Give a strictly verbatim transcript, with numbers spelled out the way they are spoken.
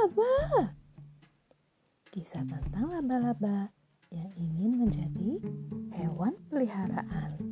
laba-laba. Kisah tentang laba-laba yang ingin menjadi hewan peliharaan.